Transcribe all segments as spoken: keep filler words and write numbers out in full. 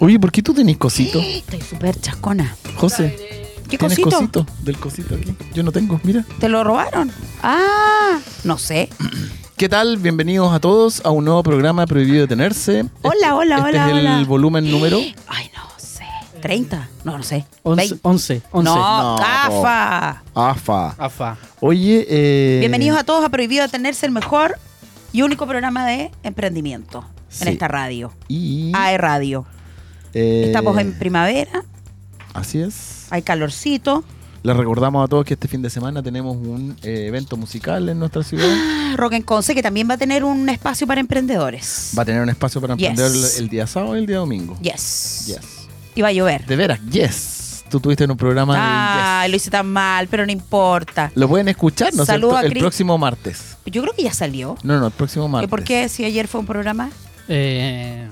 Oye, ¿por qué tú tenés cosito? Estoy súper chascona. José, ¿qué ¿tienes cosito? cosito? Del cosito aquí. Yo no tengo, mira. ¿Te lo robaron? Ah, no sé. ¿Qué tal? Bienvenidos a todos a un nuevo programa Prohibido Detenerse. Hola, hola, este, hola. Este hola, es el hola. volumen número... Ay, no sé. ¿treinta? No, no sé. once. once. No, AFA. AFA. AFA. Oye, eh... bienvenidos a todos a Prohibido Detenerse, el mejor y único programa de emprendimiento sí. en esta radio. Y... A E Radio. Eh... Estamos en primavera. Así es. Hay calorcito. Les recordamos a todos que este fin de semana tenemos un eh, evento musical en nuestra ciudad. Ah, Rock en Conce, que también va a tener un espacio para emprendedores. Va a tener un espacio para emprendedores yes. el, el día sábado y el día domingo. Yes. Yes. Y va a llover. De veras, yes. Tú estuviste en un programa ah, de yes. Lo hice tan mal, pero no importa. Lo pueden escuchar, ¿no? Saludos el, el próximo martes. Yo creo que ya salió. No, no, el próximo martes. ¿Por qué? Si ayer fue un programa. Eh...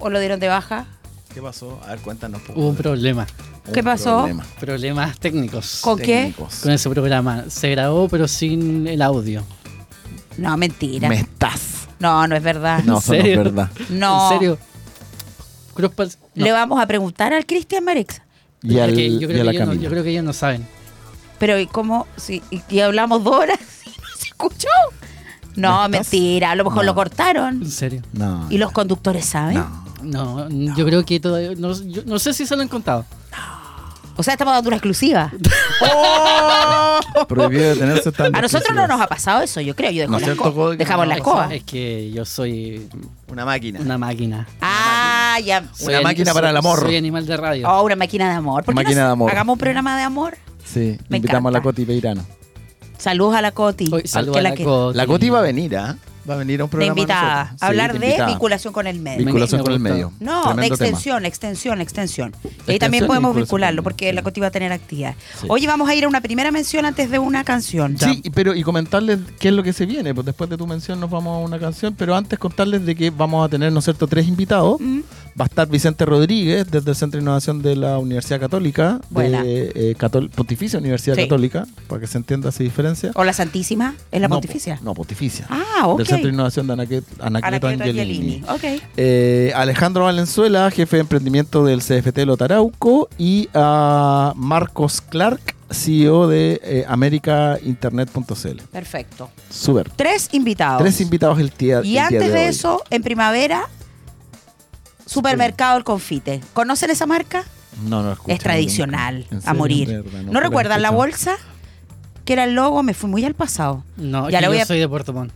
¿O lo dieron de baja? ¿Qué pasó? A ver, cuéntanos. Hubo un problema. ¿Qué pasó? Problema. Problemas técnicos. ¿Con técnicos. qué? Con ese programa. Se grabó, pero sin el audio. No, mentira. Me estás. No, no es verdad. No, eso no es verdad. No. ¿En serio? No. Le vamos a preguntar al Christian Marix. Y, al, y a la Camila. No, yo creo que ellos no saben. Pero, ¿y cómo? Si, y hablamos dos horas y no se escuchó. No, ¿Me mentira. A lo mejor no. lo cortaron. ¿En serio? No. ¿Y no. los conductores saben? No. No, no, yo creo que todavía... No, yo, no sé si se lo han contado. O sea, estamos dando una exclusiva. ¡Oh! Prohibido detenerse tan... A nosotros no nos ha pasado eso, yo creo. Yo dejo no, la escoba. Dejamos no, la escoba. O sea, es que yo soy... Una máquina. Una máquina. Ah, una máquina. ya. Soy una máquina para el amor. Soy animal de radio. Oh, una máquina de amor. ¿Por qué máquina no de amor. Hagamos un programa de amor. Sí, Me invitamos encanta. a la Coti Peirano. Saludos a la Coti. Hoy, saludos a la, la Coti. La Coti va a venir, ¿ah? ¿eh? Va a venir a un programa. De invitada. A hablar sí, de invitada. vinculación con el medio. Vinculación me con el medio. No, Tremendo de extensión, tema. extensión, extensión. Y ahí también podemos vincularlo porque la Coti va a tener actividad. Sí. Oye, vamos a ir a una primera mención antes de una canción. ¿Ya? Sí, pero y comentarles qué es lo que se viene. Pues después de tu mención nos vamos a una canción, pero antes contarles de que vamos a tener, ¿no es cierto?, tres invitados. Mm. Va a estar Vicente Rodríguez desde el Centro de Innovación de la Universidad Católica. Buena. De eh, Catol- Pontificia Universidad sí. Católica, para que se entienda esa diferencia. ¿O la Santísima? ¿Es la no, Pontificia? Po- no, Pontificia. Ah, ok. Del Centro de Innovación de Anacleto, Anacleto Angelini. Okay. Eh, Alejandro Valenzuela, jefe de emprendimiento del C F T Lota Arauco, y a Marcos Clark, C E O de eh, america internet punto c l. Perfecto. Súper. Tres invitados. Tres invitados el día. Y el antes día de, de eso, en primavera, Supermercado El Confite. ¿Conocen esa marca? No, no escucho. Es tradicional, a morir. Verdad, ¿No, ¿No recuerdan la bolsa? Que era el logo, me fui muy al pasado. No, ya yo voy a... soy de Puerto Montt.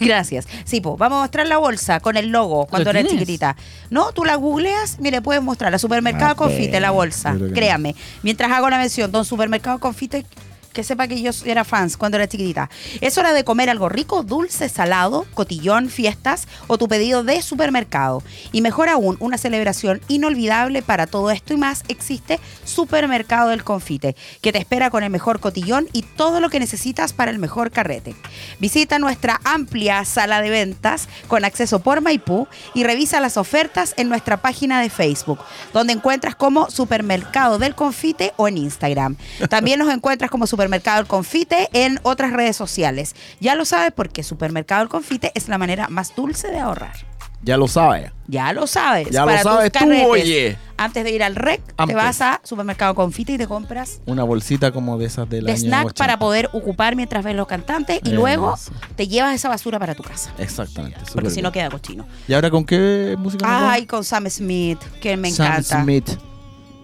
Gracias. Sí, po, vamos a mostrar la bolsa con el logo cuando era chiquitita. No, tú la googleas, mire, puedes mostrarla. Supermercado okay. Confite, la bolsa. Créame. No. Mientras hago la mención, don Supermercado Confite, que sepa que yo era fans cuando era chiquitita. Es hora de comer algo rico, dulce, salado, cotillón, fiestas o tu pedido de supermercado. Y mejor aún, una celebración inolvidable para todo esto y más existe Supermercado del Confite, que te espera con el mejor cotillón y todo lo que necesitas para el mejor carrete. Visita nuestra amplia sala de ventas con acceso por Maipú y revisa las ofertas en nuestra página de Facebook, donde encuentras como Supermercado del Confite o en Instagram. También nos encuentras como Supermercado Supermercado El Confite en otras redes sociales. Ya lo sabes porque Supermercado El Confite es la manera más dulce de ahorrar. Ya lo sabes. Ya lo sabes. Ya Para lo sabes tus carretes, tú, oye. Antes de ir al rec, Antes. te vas a Supermercado El Confite y te compras una bolsita como de esas del de año snack ochenta. Para poder ocupar mientras ves los cantantes y eh, luego eso. te llevas esa basura para tu casa. Exactamente. Porque si no queda cochino. ¿Y ahora con qué música? Ay, con Sam Smith, que me Sam encanta. Sam Smith.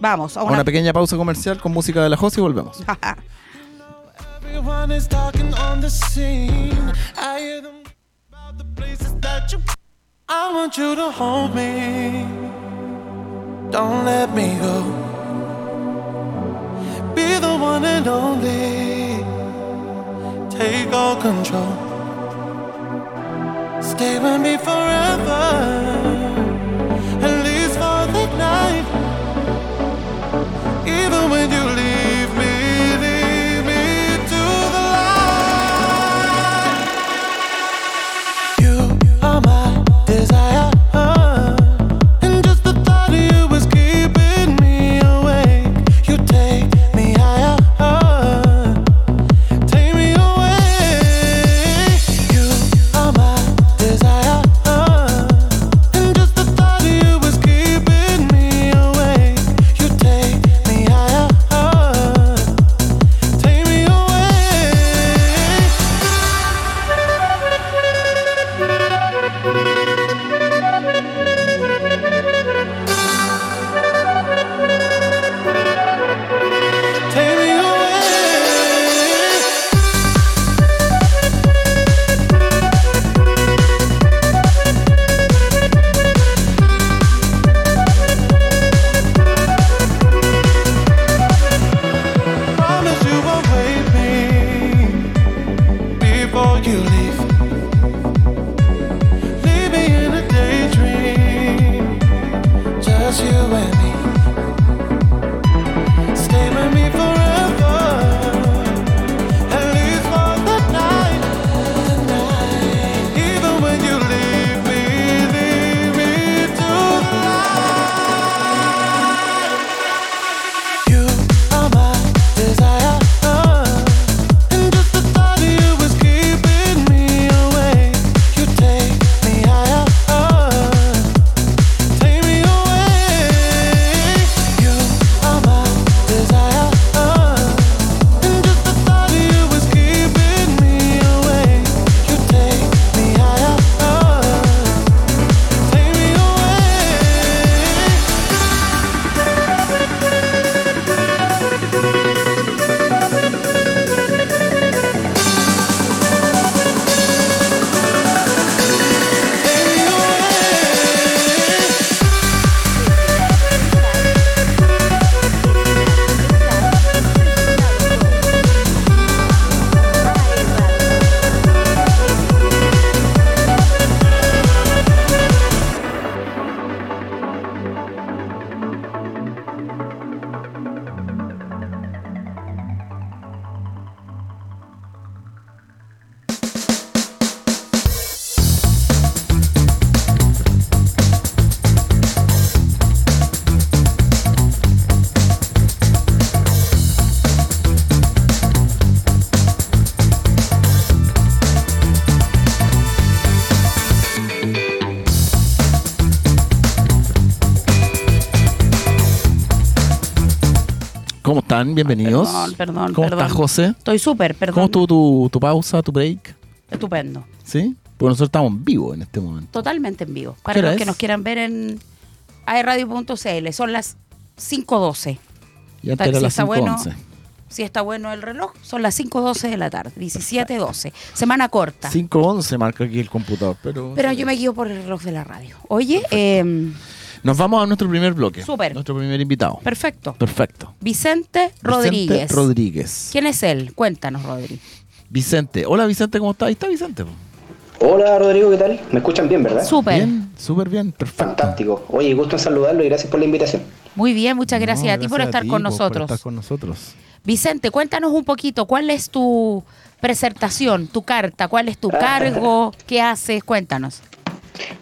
Vamos. A una... una pequeña pausa comercial con música de la José y volvemos. Everyone is talking on the scene. I hear them about the places that you. I want you to hold me. Don't let me go. Be the one and only. Take all control. Stay with me forever. At least for the night. Even when you leave me. Desire, uh, and just the thought of you was keeping me awake. You take me higher, uh, take me away. You are my desire, uh, ¿Cómo están? Bienvenidos. Perdón, perdón. ¿Cómo perdón. estás, José? Estoy súper, perdón. ¿Cómo estuvo tu, tu pausa, tu break? Estupendo. ¿Sí? Porque nosotros estamos en vivo en este momento. Totalmente en vivo. Para los es? que nos quieran ver en a e radio punto c l. Son las cinco doce. Ya te era las cinco once. Bueno, si está bueno el reloj, son las cinco doce de la tarde, diecisiete doce. Semana corta. cinco once marca aquí el computador. Pero, pero yo me guío por el reloj de la radio. Oye, eh, nos vamos a nuestro primer bloque. Súper. Nuestro primer invitado. Perfecto. Perfecto. Vicente Rodríguez. Vicente Rodríguez. ¿Quién es él? Cuéntanos, Rodri. Vicente. Hola, Vicente, ¿cómo estás? Ahí está Vicente. Hola, Rodrigo, ¿qué tal? Me escuchan bien, ¿verdad? Súper. Bien, súper bien. Perfecto. Fantástico. Oye, gusto en saludarlo y gracias por la invitación. Muy bien, muchas gracias, no, gracias a ti por estar a ti, con nosotros. Por estar con nosotros. Vicente, cuéntanos un poquito, ¿cuál es tu presentación, tu carta? ¿Cuál es tu cargo? ¿Qué haces? Cuéntanos.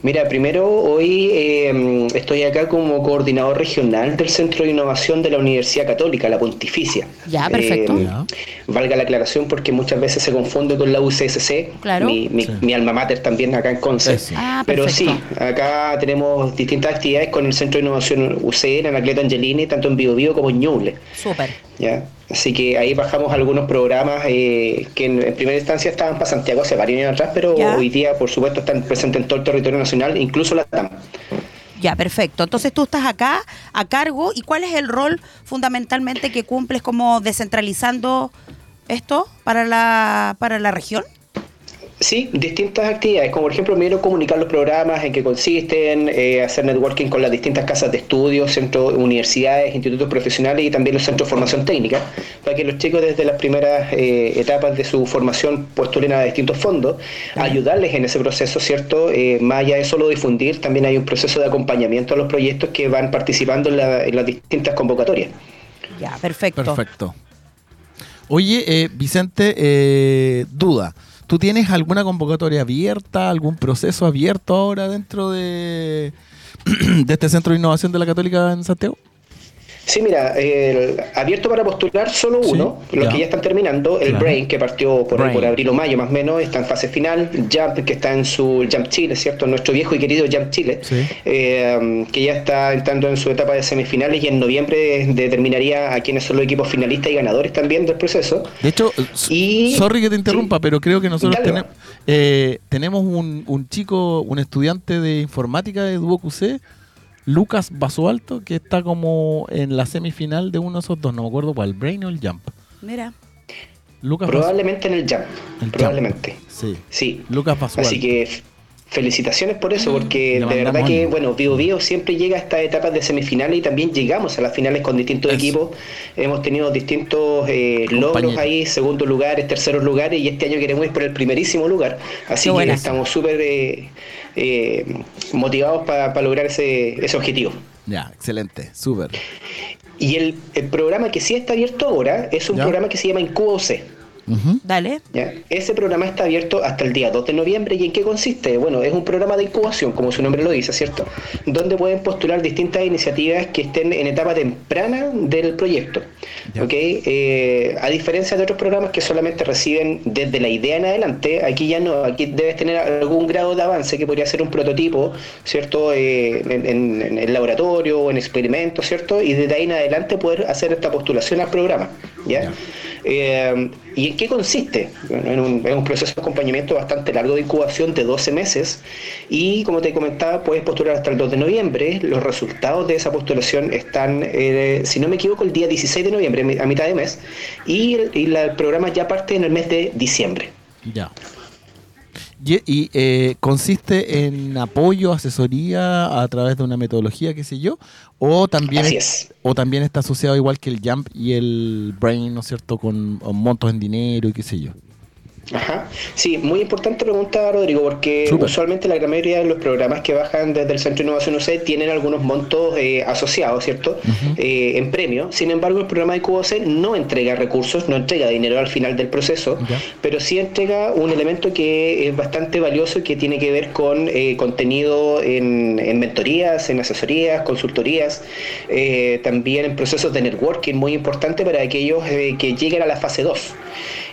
Mira, primero hoy eh, estoy acá como coordinador regional del Centro de Innovación de la Universidad Católica, la Pontificia. Ya, perfecto. Eh, ya. Valga la aclaración porque muchas veces se confunde con la U C S C, claro. mi, mi, sí. mi alma mater también acá en Conce. Sí, sí. Ah, pero sí, acá tenemos distintas actividades con el Centro de Innovación U C, en Anacleto Angelini, tanto en Biobío como en Ñuble. Súper. ¿Ya? Así que ahí bajamos algunos programas eh, que en, en primera instancia estaban para Santiago hace varios años atrás, pero ya. Hoy día, por supuesto, están presentes en todo el territorio nacional, incluso la T A M. Ya, perfecto. Entonces tú estás acá a cargo, ¿y cuál es el rol fundamentalmente que cumples como descentralizando esto para la para la región? Sí, distintas actividades, como por ejemplo, primero comunicar los programas, en qué consisten, eh, hacer networking con las distintas casas de estudios, centros, universidades, institutos profesionales y también los centros de formación técnica, para que los chicos desde las primeras eh, etapas de su formación postulen a distintos fondos, ayudarles en ese proceso, ¿cierto? Eh, más allá de solo difundir, también hay un proceso de acompañamiento a los proyectos que van participando en, la, en las distintas convocatorias. Ya, perfecto. Perfecto. Oye, eh, Vicente, eh, duda. ¿Tú tienes alguna convocatoria abierta, algún proceso abierto ahora dentro de, de este Centro de Innovación de la Católica en Santiago? Sí, mira, eh, abierto para postular solo uno, sí, los ya. que ya están terminando, el claro. Brain, que partió por, por abril o mayo más o menos, está en fase final, Jump, que está en su Jump Chile, ¿cierto? Nuestro viejo y querido Jump Chile, sí. eh, que ya está entrando en su etapa de semifinales y en noviembre determinaría a quiénes son los equipos finalistas y ganadores también del proceso. De hecho, y, sorry que te interrumpa, sí, pero creo que nosotros tenemos, eh, tenemos un, un chico, un estudiante de informática de Duoc U C, Lucas Basualto, que está como en la semifinal de uno de esos dos, no me acuerdo cuál, el Brain o el Jump. Mira. Lucas Probablemente Basualto. en el Jump. El Probablemente. Jump. Sí. Sí. Lucas Basualto. Así que felicitaciones por eso, porque de verdad que, bueno, Bio Bio siempre llega a estas etapas de semifinales y también llegamos a las finales con distintos eso. equipos. Hemos tenido distintos eh, logros ahí, segundos lugares, terceros lugares, y este año queremos ir por el primerísimo lugar. Así Qué que buenas. estamos súper eh, eh, motivados para pa lograr ese, ese objetivo. Ya, excelente, súper. Y el, el programa que sí está abierto ahora es un ya. programa que se llama Incuba U C. Uh-huh. Dale. ¿Ya? Ese programa está abierto hasta el día dos de noviembre. ¿Y en qué consiste? Bueno, es un programa de incubación, como su nombre lo dice, ¿cierto? Donde pueden postular distintas iniciativas que estén en etapa temprana del proyecto, ¿okay? eh, A diferencia de otros programas que solamente reciben desde la idea en adelante, aquí ya no, aquí debes tener algún grado de avance que podría ser un prototipo, ¿cierto? Eh, en, en, en el laboratorio o en experimentos, ¿cierto? Y desde ahí en adelante poder hacer esta postulación al programa, ¿ya? Ya. Eh, ¿Y en qué consiste? Bueno, en un, en un proceso de acompañamiento bastante largo de incubación de doce meses y, como te comentaba, puedes postular hasta el dos de noviembre. Los resultados de esa postulación están, eh, si no me equivoco, el día dieciséis de noviembre, a mitad de mes, y el, y la, el programa ya parte en el mes de diciembre. Ya. ¿Y, y eh, consiste en apoyo, asesoría a través de una metodología, qué sé yo? O también, Así es. o también está asociado igual que el Jump y el Brain, ¿no es cierto?, con, con montos en dinero y qué sé yo. Ajá, sí, muy importante pregunta, Rodrigo, porque Super. usualmente la gran mayoría de los programas que bajan desde el Centro de Innovación U C tienen algunos montos eh, asociados, ¿cierto? Uh-huh. Eh, en premio. Sin embargo, el programa de I N C O R C no entrega recursos, no entrega dinero al final del proceso, okay. pero sí entrega un elemento que es bastante valioso y que tiene que ver con eh, contenido en, en mentorías, en asesorías, consultorías, eh, también en procesos de networking, muy importante para aquellos eh, que lleguen a la fase dos.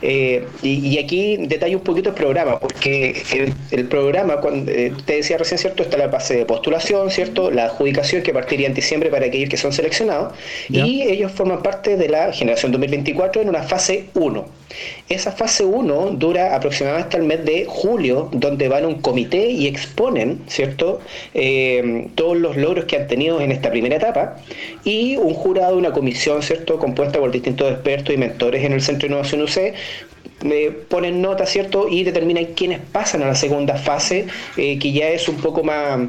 Eh, y, y aquí aquí detallo un poquito el programa, porque el, el programa, cuando, eh, te decía recién, ¿cierto? Está la fase de postulación, ¿cierto? La adjudicación que partiría en diciembre para aquellos que son seleccionados, yeah. y ellos forman parte de la generación dos mil veinticuatro en una fase uno. Esa fase uno dura aproximadamente hasta el mes de julio, donde van a un comité y exponen, ¿cierto? Eh, todos los logros que han tenido en esta primera etapa, y un jurado, una comisión, ¿cierto? Compuesta por distintos expertos y mentores en el Centro de Innovación U C, Eh, ponen nota, ¿cierto? Y determinan quiénes pasan a la segunda fase, eh, que ya es un poco más,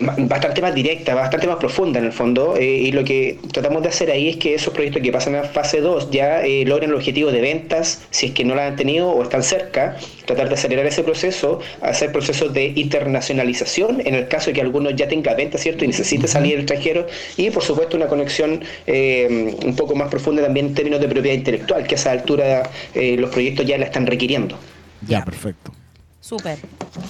más, bastante más directa, bastante más profunda en el fondo, eh, y lo que tratamos de hacer ahí es que esos proyectos que pasan a fase dos ya eh, logren el objetivo de ventas, si es que no la han tenido o están cerca, tratar de acelerar ese proceso, hacer procesos de internacionalización, en el caso de que algunos ya tengan ventas, ¿cierto? Y necesite salir del extranjero, y por supuesto una conexión eh, un poco más profunda también en términos de propiedad intelectual, que a esa altura eh, los proyectos ya la están requiriendo. Ya, perfecto. Súper.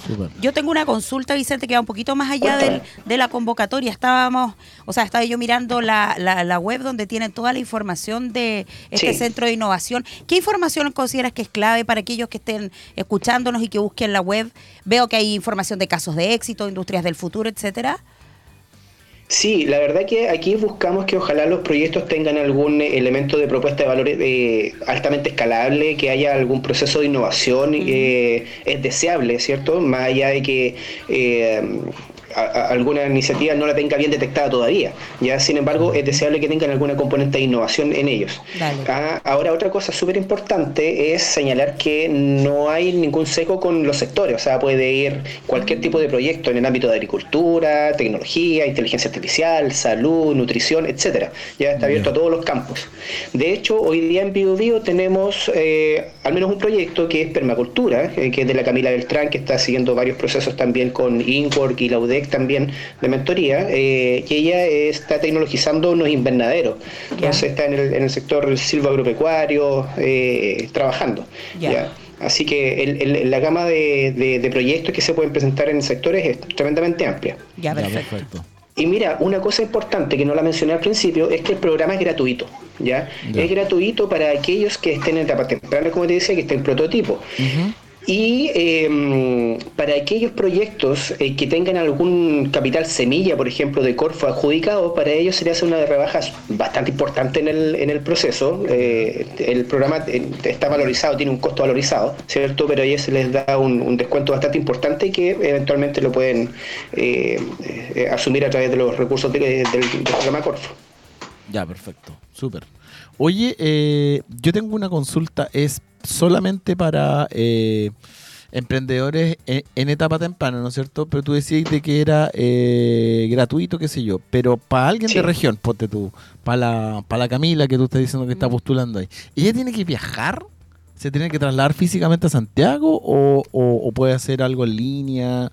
Súper. Yo tengo una consulta, Vicente, que va un poquito más allá del, de la convocatoria. Estábamos, o sea, estaba yo mirando la, la, la web donde tienen toda la información de este sí. Centro de Innovación. ¿Qué información consideras que es clave para aquellos que estén escuchándonos y que busquen la web? Veo que hay información de casos de éxito, industrias del futuro, etcétera. Sí, la verdad que aquí buscamos que ojalá los proyectos tengan algún elemento de propuesta de valores eh, altamente escalable, que haya algún proceso de innovación, eh, es deseable, ¿cierto? Más allá de que eh, a, a alguna iniciativa no la tenga bien detectada todavía, ya, sin embargo, es deseable que tengan alguna componente de innovación en ellos. Ah, ahora, otra cosa súper importante es señalar que no hay ningún sesgo con los sectores, o sea, puede ir cualquier tipo de proyecto en el ámbito de agricultura, tecnología, inteligencia artificial, salud, nutrición, etcétera. Ya está abierto Bien. A todos los campos. De hecho, hoy día en BioBio tenemos eh, al menos un proyecto que es Permacultura, eh, que es de la Camila Beltrán, que está siguiendo varios procesos también con INCORC y la U D E C también de mentoría, eh, que ella está tecnologizando unos invernaderos. Entonces yeah. está en el, en el sector silvagropecuario eh, trabajando. Yeah. ¿Ya? Así que el, el, la gama de, de, de proyectos que se pueden presentar en el sector es tremendamente amplia. Ya, yeah, perfecto. perfecto. Y mira, una cosa importante que no la mencioné al principio es que el programa es gratuito, ¿ya? Yeah. Es gratuito para aquellos que estén en etapa temprana, como te decía, que estén en prototipo. Uh-huh. Y eh, para aquellos proyectos eh, que tengan algún capital semilla, por ejemplo, de Corfo adjudicado, para ellos se le hace una rebaja bastante importante en el, en el proceso. Eh, el programa está valorizado, tiene un costo valorizado, ¿cierto? Pero a ellos se les da un, un descuento bastante importante que eventualmente lo pueden eh, eh, asumir a través de los recursos de, de, del, del programa Corfo. Ya, perfecto. Súper. Oye, eh, yo tengo una consulta, es solamente para eh, emprendedores en, en etapa temprana, ¿no es cierto? Pero tú decías de que era eh, gratuito, qué sé yo, pero para alguien sí. de región, ponte tú, para la, para la Camila que tú estás diciendo que está postulando ahí, ¿ella tiene que viajar? ¿Se tiene que trasladar físicamente a Santiago o, o, o puede hacer algo en línea?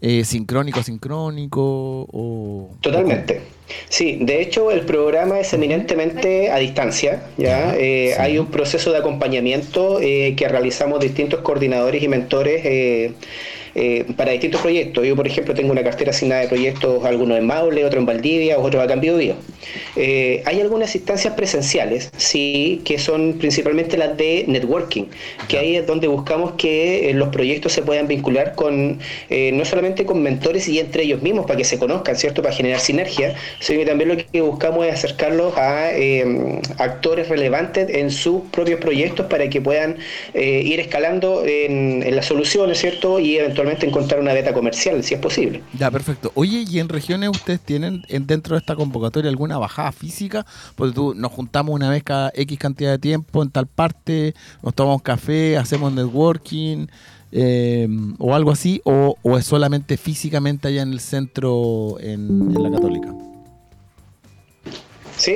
Eh, sincrónico, sincrónico o... Totalmente. Sí, de hecho el programa es eminentemente a distancia, ¿ya? Eh, sí. Hay un proceso de acompañamiento eh, que realizamos distintos coordinadores y mentores eh, eh, para distintos proyectos. Yo, por ejemplo, tengo una cartera asignada de proyectos, algunos en Maule, otros en Valdivia, otros acá en Biobío. Eh, hay algunas instancias presenciales, sí, que son principalmente las de networking, que claro. ahí es donde buscamos que eh, los proyectos se puedan vincular con, eh, no solamente con mentores y entre ellos mismos, para que se conozcan, ¿cierto? Para generar sinergia, sino que también lo que buscamos es acercarlos a eh, actores relevantes en sus propios proyectos para que puedan eh, ir escalando en, en las soluciones, ¿cierto? Y eventualmente encontrar una beta comercial, si es posible. Ya, perfecto. Oye, ¿y en regiones ustedes tienen dentro de esta convocatoria alguna bajada física? Porque tú, nos juntamos una vez cada X cantidad de tiempo en tal parte, nos tomamos café, hacemos networking... Eh, o algo así, o, o es solamente físicamente allá en el centro en, en la Católica. ¿Sí?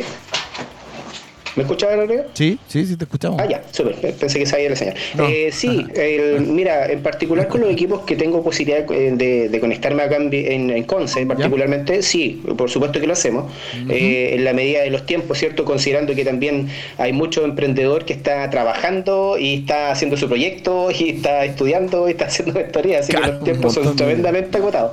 ¿Me escuchas, Rodrigo? Sí, sí, sí, te escuchamos. Ah, ya, súper, pensé que sabía la señal. No. Eh, sí, el, mira, en particular con los equipos que tengo posibilidad de, de conectarme acá en, en, en Conce, particularmente, ¿ya? Sí, por supuesto que lo hacemos, uh-huh. eh, en la medida de los tiempos, ¿cierto? Considerando que también hay mucho emprendedor que está trabajando y está haciendo su proyecto y está estudiando y está haciendo mentoría, así claro, que los tiempos son tremendamente agotados.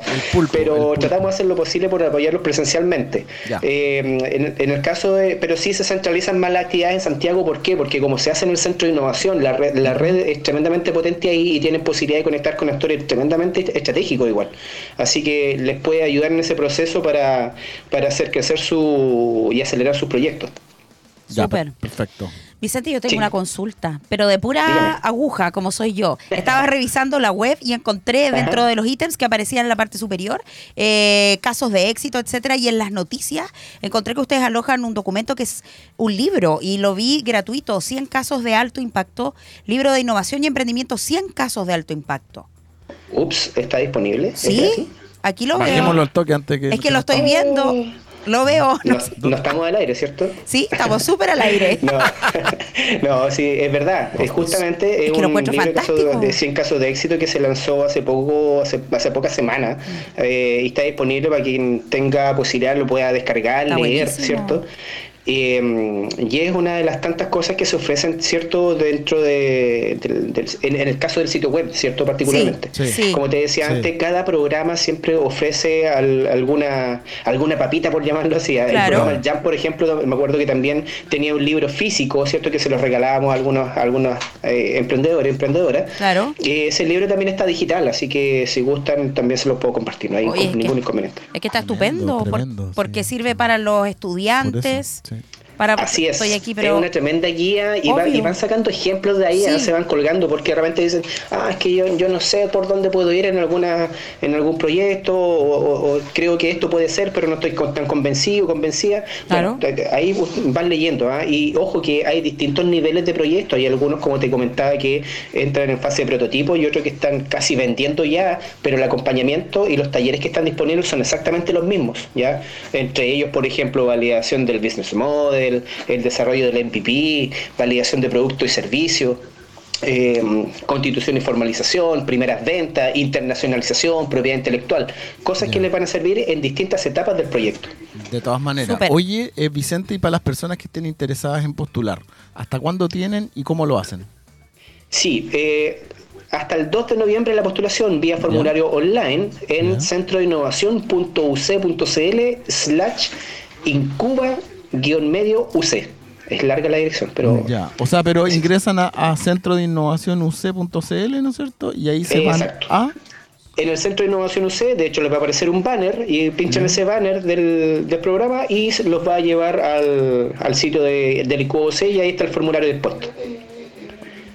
Pero tratamos de hacer lo posible por apoyarlos presencialmente. Eh, en, en el caso de, pero sí se centralizan más más las actividades en Santiago. ¿Por qué? Porque como se hace en el Centro de Innovación, la red, la red es tremendamente potente ahí y tienen posibilidad de conectar con actores tremendamente estratégicos igual. Así que les puede ayudar en ese proceso para, para hacer crecer su y acelerar sus proyectos. Súper. Perfecto. Vicente, yo tengo sí. una consulta, pero de pura Dígame. aguja, como soy yo. Estaba revisando la web y encontré Ajá. dentro de los ítems que aparecían en la parte superior, eh, casos de éxito, etcétera, y en las noticias encontré que ustedes alojan un documento que es un libro, y lo vi gratuito, cien casos de alto impacto, libro de innovación y emprendimiento, cien casos de alto impacto. Ups, ¿está disponible? Sí, aquí lo Bajémoslo veo. Al toque antes que es que lo estoy viendo. Lo veo. No, no, no estamos al aire, ¿cierto? Sí, estamos súper al aire. no, no, sí, es verdad. Es justamente es, es que un libro de, de cien casos de éxito que se lanzó hace poco, hace, hace pocas semanas, mm. eh, y está disponible para quien tenga posibilidad, lo pueda descargar, está leer, buenísimo. ¿Cierto? Eh, y es una de las tantas cosas que se ofrecen, ¿cierto? Dentro de, de, de, de en, en el caso del sitio web, ¿cierto? Particularmente. Sí, sí, como te decía sí. antes, cada programa siempre ofrece al, alguna alguna papita, por llamarlo así. Claro. El programa Jam, por ejemplo, me acuerdo que también tenía un libro físico, ¿cierto? Que se los regalábamos a algunos, a algunos eh, emprendedores, emprendedoras. Claro. Eh, ese libro también está digital, así que si gustan también se los puedo compartir, no hay Oye, ningún que, inconveniente. Es que está tremendo, estupendo, tremendo, por, sí. porque sirve para los estudiantes. Sí. Para, Así es, estoy aquí, pero es una tremenda guía y, va, y van sacando ejemplos de ahí, sí. ¿no? Se van colgando porque realmente dicen, ah, es que yo, yo no sé por dónde puedo ir en alguna en algún proyecto o, o, o creo que esto puede ser, pero no estoy con, tan convencido, convencida. Claro. Bueno, ahí van leyendo, ¿eh? Y ojo que hay distintos niveles de proyectos, hay algunos, como te comentaba, que entran en fase de prototipo y otros que están casi vendiendo ya, pero el acompañamiento y los talleres que están disponibles son exactamente los mismos, ¿ya? Entre ellos, por ejemplo, validación del business model, El, el desarrollo del M V P, validación de productos y servicios, eh, constitución y formalización, primeras ventas, internacionalización, propiedad intelectual, cosas Bien. que les van a servir en distintas etapas del proyecto. De todas maneras, Super. oye eh, Vicente, y para las personas que estén interesadas en postular, ¿hasta cuándo tienen y cómo lo hacen? Sí, eh, hasta el dos de noviembre la postulación vía formulario Bien. online en Bien. centro de innovación punto u c punto c l slash incuba guión medio u c. Es larga la dirección, pero ya, o sea, pero ingresan a, a centro de innovación u c punto c l, ¿no es cierto? Y ahí se Exacto. van a en el Centro de Innovación U C, de hecho les va a aparecer un banner y pinchan ese banner del, del programa y los va a llevar al, al sitio de, del Incuba U C y ahí está el formulario dispuesto.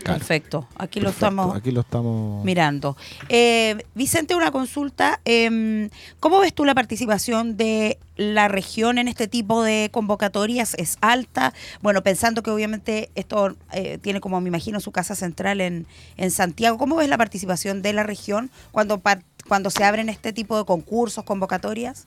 Claro. Perfecto, aquí Perfecto. lo estamos aquí lo estamos mirando. Eh, Vicente, una consulta. Eh, ¿Cómo ves tú la participación de la región en este tipo de convocatorias? ¿Es alta? Bueno, pensando que obviamente esto eh, tiene, como me imagino, su casa central en, en Santiago. ¿Cómo ves la participación de la región cuando participa? Cuando se abren este tipo de concursos, convocatorias?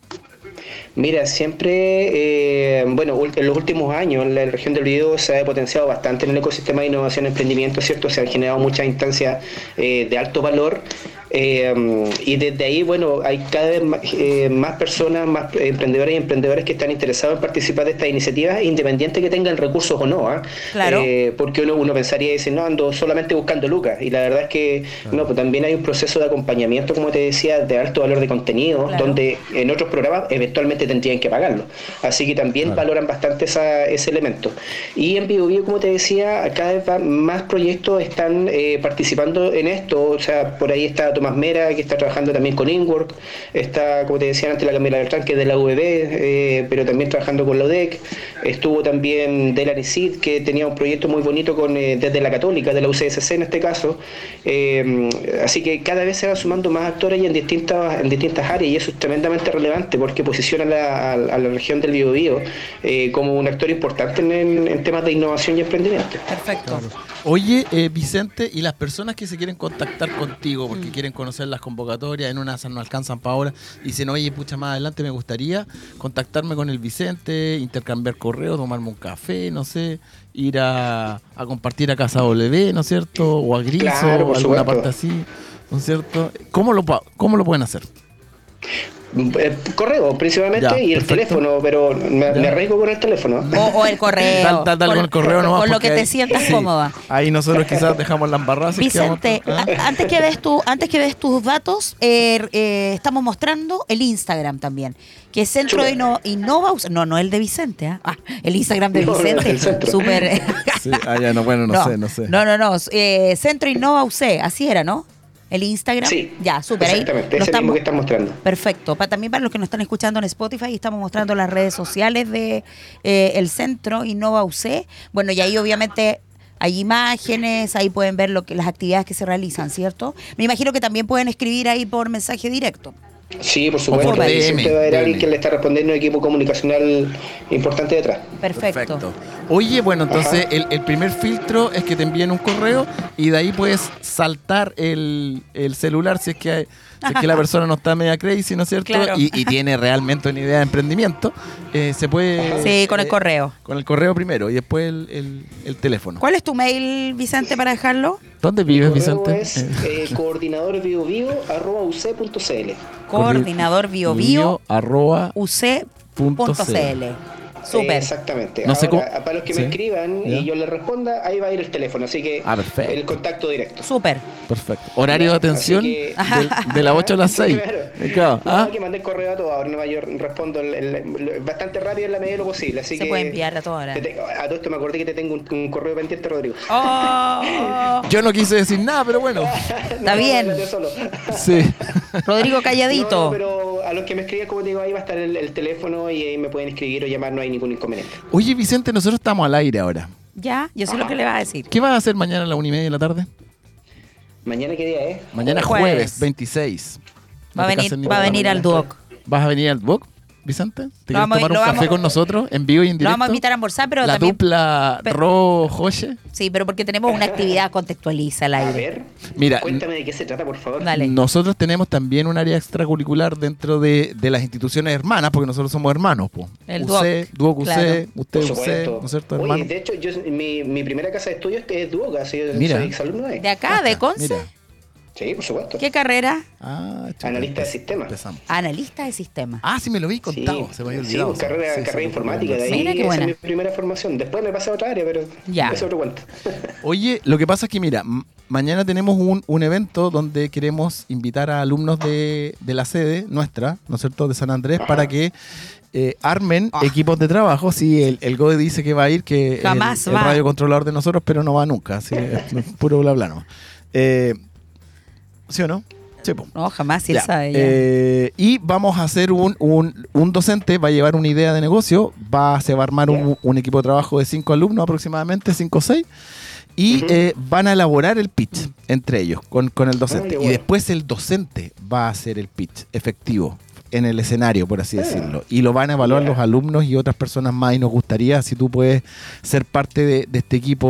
Mira, siempre, eh, bueno, en los últimos años la región del Biobío se ha potenciado bastante en el ecosistema de innovación y emprendimiento, ¿cierto? Se han generado muchas instancias eh, de alto valor. Eh, y desde ahí, bueno, hay cada vez más, eh, más personas, más emprendedores y emprendedores que están interesados en participar de estas iniciativas, independiente que tengan recursos o no, ¿eh? Claro. Eh, porque uno, uno pensaría y dice, no, ando solamente buscando lucas, y la verdad es que claro. no, pues también hay un proceso de acompañamiento, como te decía, de alto valor de contenido, claro. donde en otros programas eventualmente tendrían que pagarlo, así que también claro. valoran bastante esa, ese elemento. Y en BioBio, como te decía, cada vez más proyectos están eh, participando en esto, o sea, por ahí está Tomás Mera, que está trabajando también con INCORC, está, como te decía antes, la Camila Beltrán, que es de la U B B, eh, pero también trabajando con la U D E C, estuvo también de la Nisid, que tenía un proyecto muy bonito con eh, desde la Católica, de la U C S C en este caso, eh, así que cada vez se van sumando más actores y en distintas, en distintas áreas, y eso es tremendamente relevante porque posiciona la, a, a la región del Biobío eh, como un actor importante en, en, en temas de innovación y emprendimiento. Perfecto. Claro. Oye, eh, Vicente, y las personas que se quieren contactar contigo, porque mm. quieren conocer las convocatorias, en unas no alcanzan para ahora, dicen, oye, pucha, más adelante me gustaría contactarme con el Vicente, intercambiar correos, tomarme un café, no sé, ir a, a compartir a Casa W, ¿no es cierto? O a Griso, claro, o alguna supuesto. parte así, ¿no es cierto? ¿Cómo lo, cómo lo pueden hacer? el correo principalmente ya, y el perfecto. Teléfono, pero me, me arriesgo con el teléfono. O, o el correo. Dale, dale, dale con el correo nomás. Con lo que te sientas ahí, cómoda. Sí, ahí nosotros quizás dejamos las barras. Vicente, que vamos, ¿eh? antes, que des tu, antes que des tus datos, eh, eh, estamos mostrando el Instagram también, que es Centro de Innova, Innova U C. No, no el de Vicente, ¿eh? ah, el Instagram de no, Vicente. No, súper. Sí, ah, ya, no, bueno, no, no sé, no sé. No, no, no. Eh, Centro Innova U C, así era, ¿no? El Instagram, sí, ya, súper. Exactamente, es el mismo que están mostrando. Perfecto, pa, también para los que nos están escuchando en Spotify, estamos mostrando las redes sociales de eh, el Centro Innova U C. Bueno, y ahí obviamente hay imágenes, ahí pueden ver lo que, las actividades que se realizan, ¿cierto? Me imagino que también pueden escribir ahí por mensaje directo. Sí, por supuesto, por D M, siempre va a haber alguien que le está respondiendo un equipo comunicacional importante detrás. Perfecto. Perfecto. Oye, bueno, entonces el, el primer filtro es que te envíen un correo y de ahí puedes saltar el, el celular si es que hay, si es que la persona no está media crazy, ¿no es cierto? Claro. Y, y tiene realmente una idea de emprendimiento, eh, se puede... Sí, con el correo. Eh, con el correo primero y después el, el, el teléfono. ¿Cuál es tu mail, Vicente, para dejarlo? ¿Dónde vives, Vicente? Es eh, coordinador bio bio arroba u c punto c l. coordinador bio bio arroba u c punto c l. Súper. Exactamente. No sé cómo... Para los que ¿Sí? me escriban ¿Ya? y yo les responda, ahí va a ir el teléfono. Así que ah, el contacto directo. Súper. Perfecto. Horario de atención que... de, de las ocho a las seis. Claro. No, ¿Ah? que mandé el correo a toda hora. Yo respondo el, el, el, bastante rápido en la medida de lo posible. Así Se que puede enviar a toda hora. Te, a todo esto me acordé que te tengo un, un correo pendiente, Rodrigo. Oh. Yo no quise decir nada, pero bueno. Está no, bien. Sí. Rodrigo calladito. No, pero a los que me escriban, como te digo, ahí va a estar el, el teléfono y ahí me pueden escribir o llamar. No hay ningún inconveniente. Oye, Vicente, nosotros estamos al aire ahora. Ya, yo sé Ajá. lo que le vas a decir. ¿Qué vas a hacer mañana a la una y media de la tarde? ¿Mañana qué día es? Mañana jueves, jueves veintiséis. Va, no venir, va a venir al Duoc. ¿Vas a venir al Duoc, Vicente? ¿Te quieres tomar un café con nosotros en vivo y en directo? Lo vamos a invitar a almorzar, pero la también... La dupla Ro, Joshe. Sí, pero porque tenemos una actividad contextualiza al aire. A ver, mira, cuéntame de qué se trata, por favor. Dale. Nosotros tenemos también un área extracurricular dentro de, de las instituciones hermanas, porque nosotros somos hermanos, po. El U C, Duoc U C, claro. Usted U C, ¿no es cierto, hermano? Oye, de hecho, yo, mi, mi primera casa de estudios es Duoc, así yo mira. soy exalumno de... ¿De acá, de Conce? Mira. Sí, por supuesto. ¿Qué carrera? Ah, chulo, Analista de sistema. Empezamos. Analista de sistema. Ah, sí, me lo vi contado. Sí, se me había olvidado. Sí, carrera, sí, carrera sí, informática. De ahí esa buena. Es mi primera formación. Después me pasé a otra área, pero ya. Eso otro cuento. Oye, lo que pasa es que, mira, mañana tenemos un, un evento donde queremos invitar a alumnos de, de la sede nuestra, ¿no es cierto?, de San Andrés, Ajá. para que eh, armen Ajá. equipos de trabajo. Sí, el, el G O E dice que va a ir, que Jamás el, va. el radiocontrolador de nosotros, pero no va nunca. Así es puro bla bla, no. Eh... ¿Sí o no? Sí, pues. No, jamás, si él sabe. Ya. Eh, y vamos a hacer un, un, un docente, va a llevar una idea de negocio, va, se va a armar un, un equipo de trabajo de cinco alumnos aproximadamente, cinco o seis, y uh-huh. eh, van a elaborar el pitch entre ellos, con, con el docente. Ay, bueno. Y después el docente va a hacer el pitch efectivo en el escenario, por así decirlo. Y lo van a evaluar yeah. los alumnos y otras personas más. Y nos gustaría si tú puedes ser parte de, de este equipo.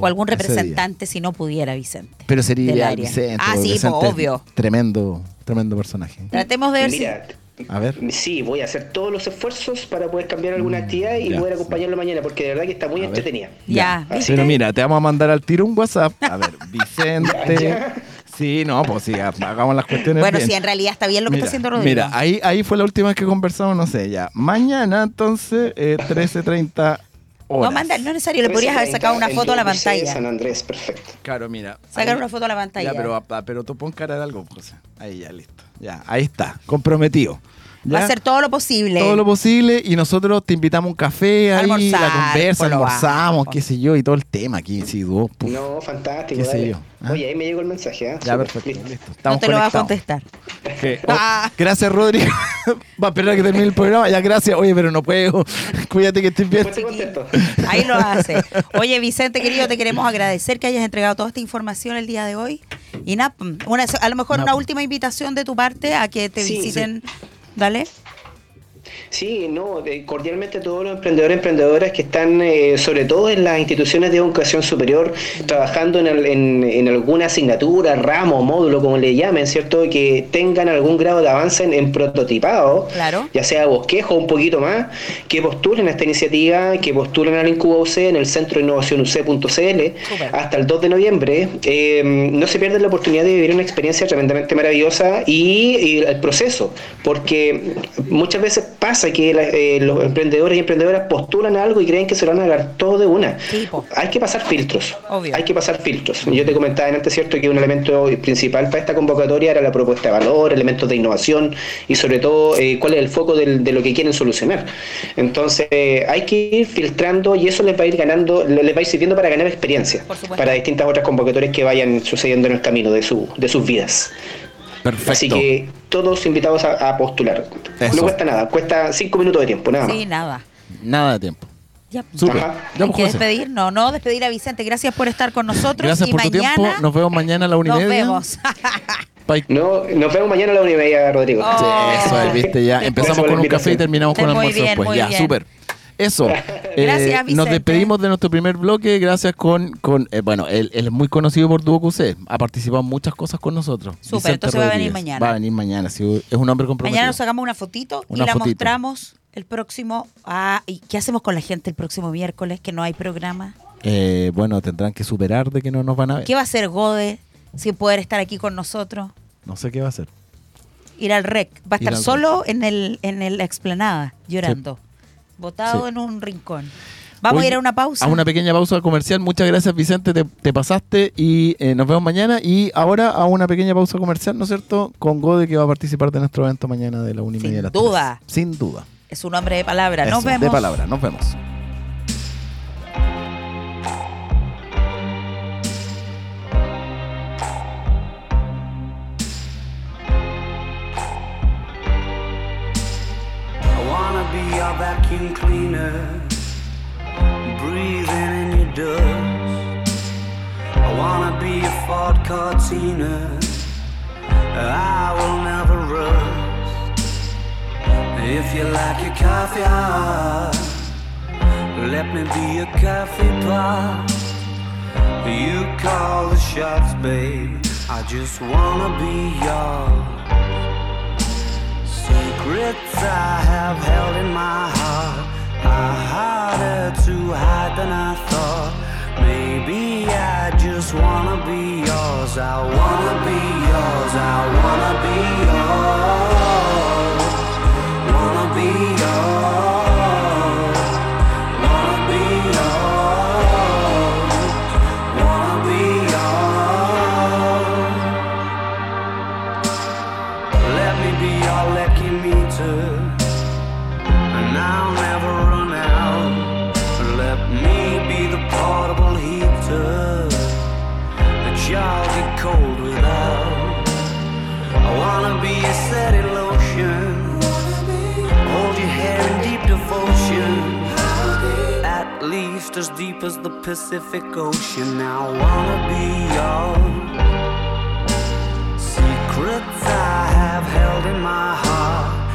O algún representante si no pudiera, Vicente. Pero sería Vicente. Ah, sí, Vicente, obvio. Tremendo, tremendo personaje. Tratemos de ver Mira. si... A ver. Sí, voy a hacer todos los esfuerzos para poder cambiar alguna actividad y ya, poder acompañarlo sí. mañana, porque de verdad que está muy a entretenida. Ya. ya. Pero mira, te vamos a mandar al tiro un WhatsApp. A ver, Vicente. ya, ya. Sí, no, pues sí, hagamos las cuestiones. Bueno, bien. sí, en realidad está bien lo mira, que está haciendo Rodrigo. Mira, ahí, ahí fue la última vez que conversamos, no sé, ya. Mañana, entonces, eh, trece treinta horas. No, manda, no es necesario, le podrías haber sacado una foto a la pantalla. San Andrés, perfecto. Claro, mira. Sacar ahí, una foto a la pantalla. Ya, pero, pero tú pon cara de algo, José. Ahí ya, listo. Ya, ahí está, comprometido. ¿Ya? Va a hacer todo lo posible. Todo lo posible y nosotros te invitamos a un café, ahí, almorzar, la conversa, almorzamos, bajo. qué sé yo, y todo el tema aquí. Sí, duo, no, fantástico. Qué dale. sé yo. ¿Ah? Oye, ahí me llegó el mensaje. ¿eh? Ya, perfecto. Listo. Listo. Estamos no te conectados. Lo va a contestar. Okay. Oh, ah. Gracias, Rodrigo. Va a esperar que termine el programa. Ya, gracias. Oye, pero no puedo. Cuídate que estés bien. Ahí lo hace. Oye, Vicente, querido, te queremos agradecer que hayas entregado toda esta información el día de hoy. Y na, una, a lo mejor na, una última invitación de tu parte a que te sí, visiten... Sí. Dale. Sí, no, eh, cordialmente a todos los emprendedores y emprendedoras que están, eh, sobre todo en las instituciones de educación superior, trabajando en, el, en, en alguna asignatura, ramo, módulo, como le llamen, ¿cierto? Que tengan algún grado de avance en, en prototipado, claro, ya sea bosquejo un poquito más, que postulen a esta iniciativa, que postulen al Incuba U C en el Centro de Innovación U C punto C L hasta el dos de noviembre. Eh, no se pierden la oportunidad de vivir una experiencia tremendamente maravillosa y, y el proceso, porque muchas veces pasa que la, eh, los emprendedores y emprendedoras postulan algo y creen que se lo van a dar todo de una. Hijo. Hay que pasar filtros. Obvio. Hay que pasar filtros. Yo te comentaba antes, ¿cierto?, que un elemento principal para esta convocatoria era la propuesta de valor, elementos de innovación y sobre todo eh, cuál es el foco del, de lo que quieren solucionar. Entonces eh, hay que ir filtrando y eso les va a ir ganando, les va a ir sirviendo para ganar experiencia para distintas otras convocatorias que vayan sucediendo en el camino de, su, de sus vidas. Perfecto. Así que todos invitados a, a postular. Eso. No cuesta nada, cuesta cinco minutos de tiempo, nada más. Sí, nada. Nada de tiempo. Ya. Super. Ya hay que despedirnos, no, despedir a Vicente. Gracias por estar con nosotros. Gracias y por mañana, tu tiempo. Nos vemos mañana a la una y media. Nos vemos. no, nos vemos mañana a la una y media, Rodrigo. Oh. Sí, eso es, viste, ya. Empezamos con un café y terminamos con almuerzo bien, después. Ya, bien. Súper. Eso. Eh, Gracias, Vicente. Nos despedimos de nuestro primer bloque. Gracias con, con eh, bueno, él, él es muy conocido por Duoc U C. Ha participado en muchas cosas con nosotros. Súper, entonces Rodríguez va a venir mañana. Va a venir mañana, sí, es un hombre comprometido. Mañana nos sacamos una fotito una y la fotito. mostramos el próximo. Ah, ¿y qué hacemos con la gente el próximo miércoles que no hay programa? Eh, bueno, tendrán que superar de que no nos van a ver. ¿Qué va a hacer Gode sin poder estar aquí con nosotros? No sé qué va a hacer. Ir al rec. Va a estar solo en el en el explanada llorando. Sí. Botado sí. en un rincón. Vamos Hoy, a ir a una pausa. A una pequeña pausa comercial. Muchas gracias, Vicente, te, te pasaste y eh, nos vemos mañana. Y ahora a una pequeña pausa comercial, ¿no es cierto? Con Gode, que va a participar de nuestro evento mañana de la una y media de la tarde. Sin duda. Sin duda. Es un hombre de palabra. Eso, nos vemos. De palabra, nos vemos. Your vacuum cleaner, breathing in your dust. I wanna be a Ford Cortina, I will never rust. If you like your coffee hot, let me be your coffee pot. You call the shots, babe, I just wanna be yours. Secrets I have held in my heart are harder to hide than I thought. Maybe I just wanna be yours. I wanna be yours. I wanna be yours. Wanna be yours. Wanna be yours. Wanna be yours. Let me be your lucky. And I'll never run out. Let me be the portable heater that y'all get cold without. I wanna be a setting lotion, hold your hair in deep devotion, at least as deep as the Pacific Ocean. I wanna be yours. Secrets I have held in my heart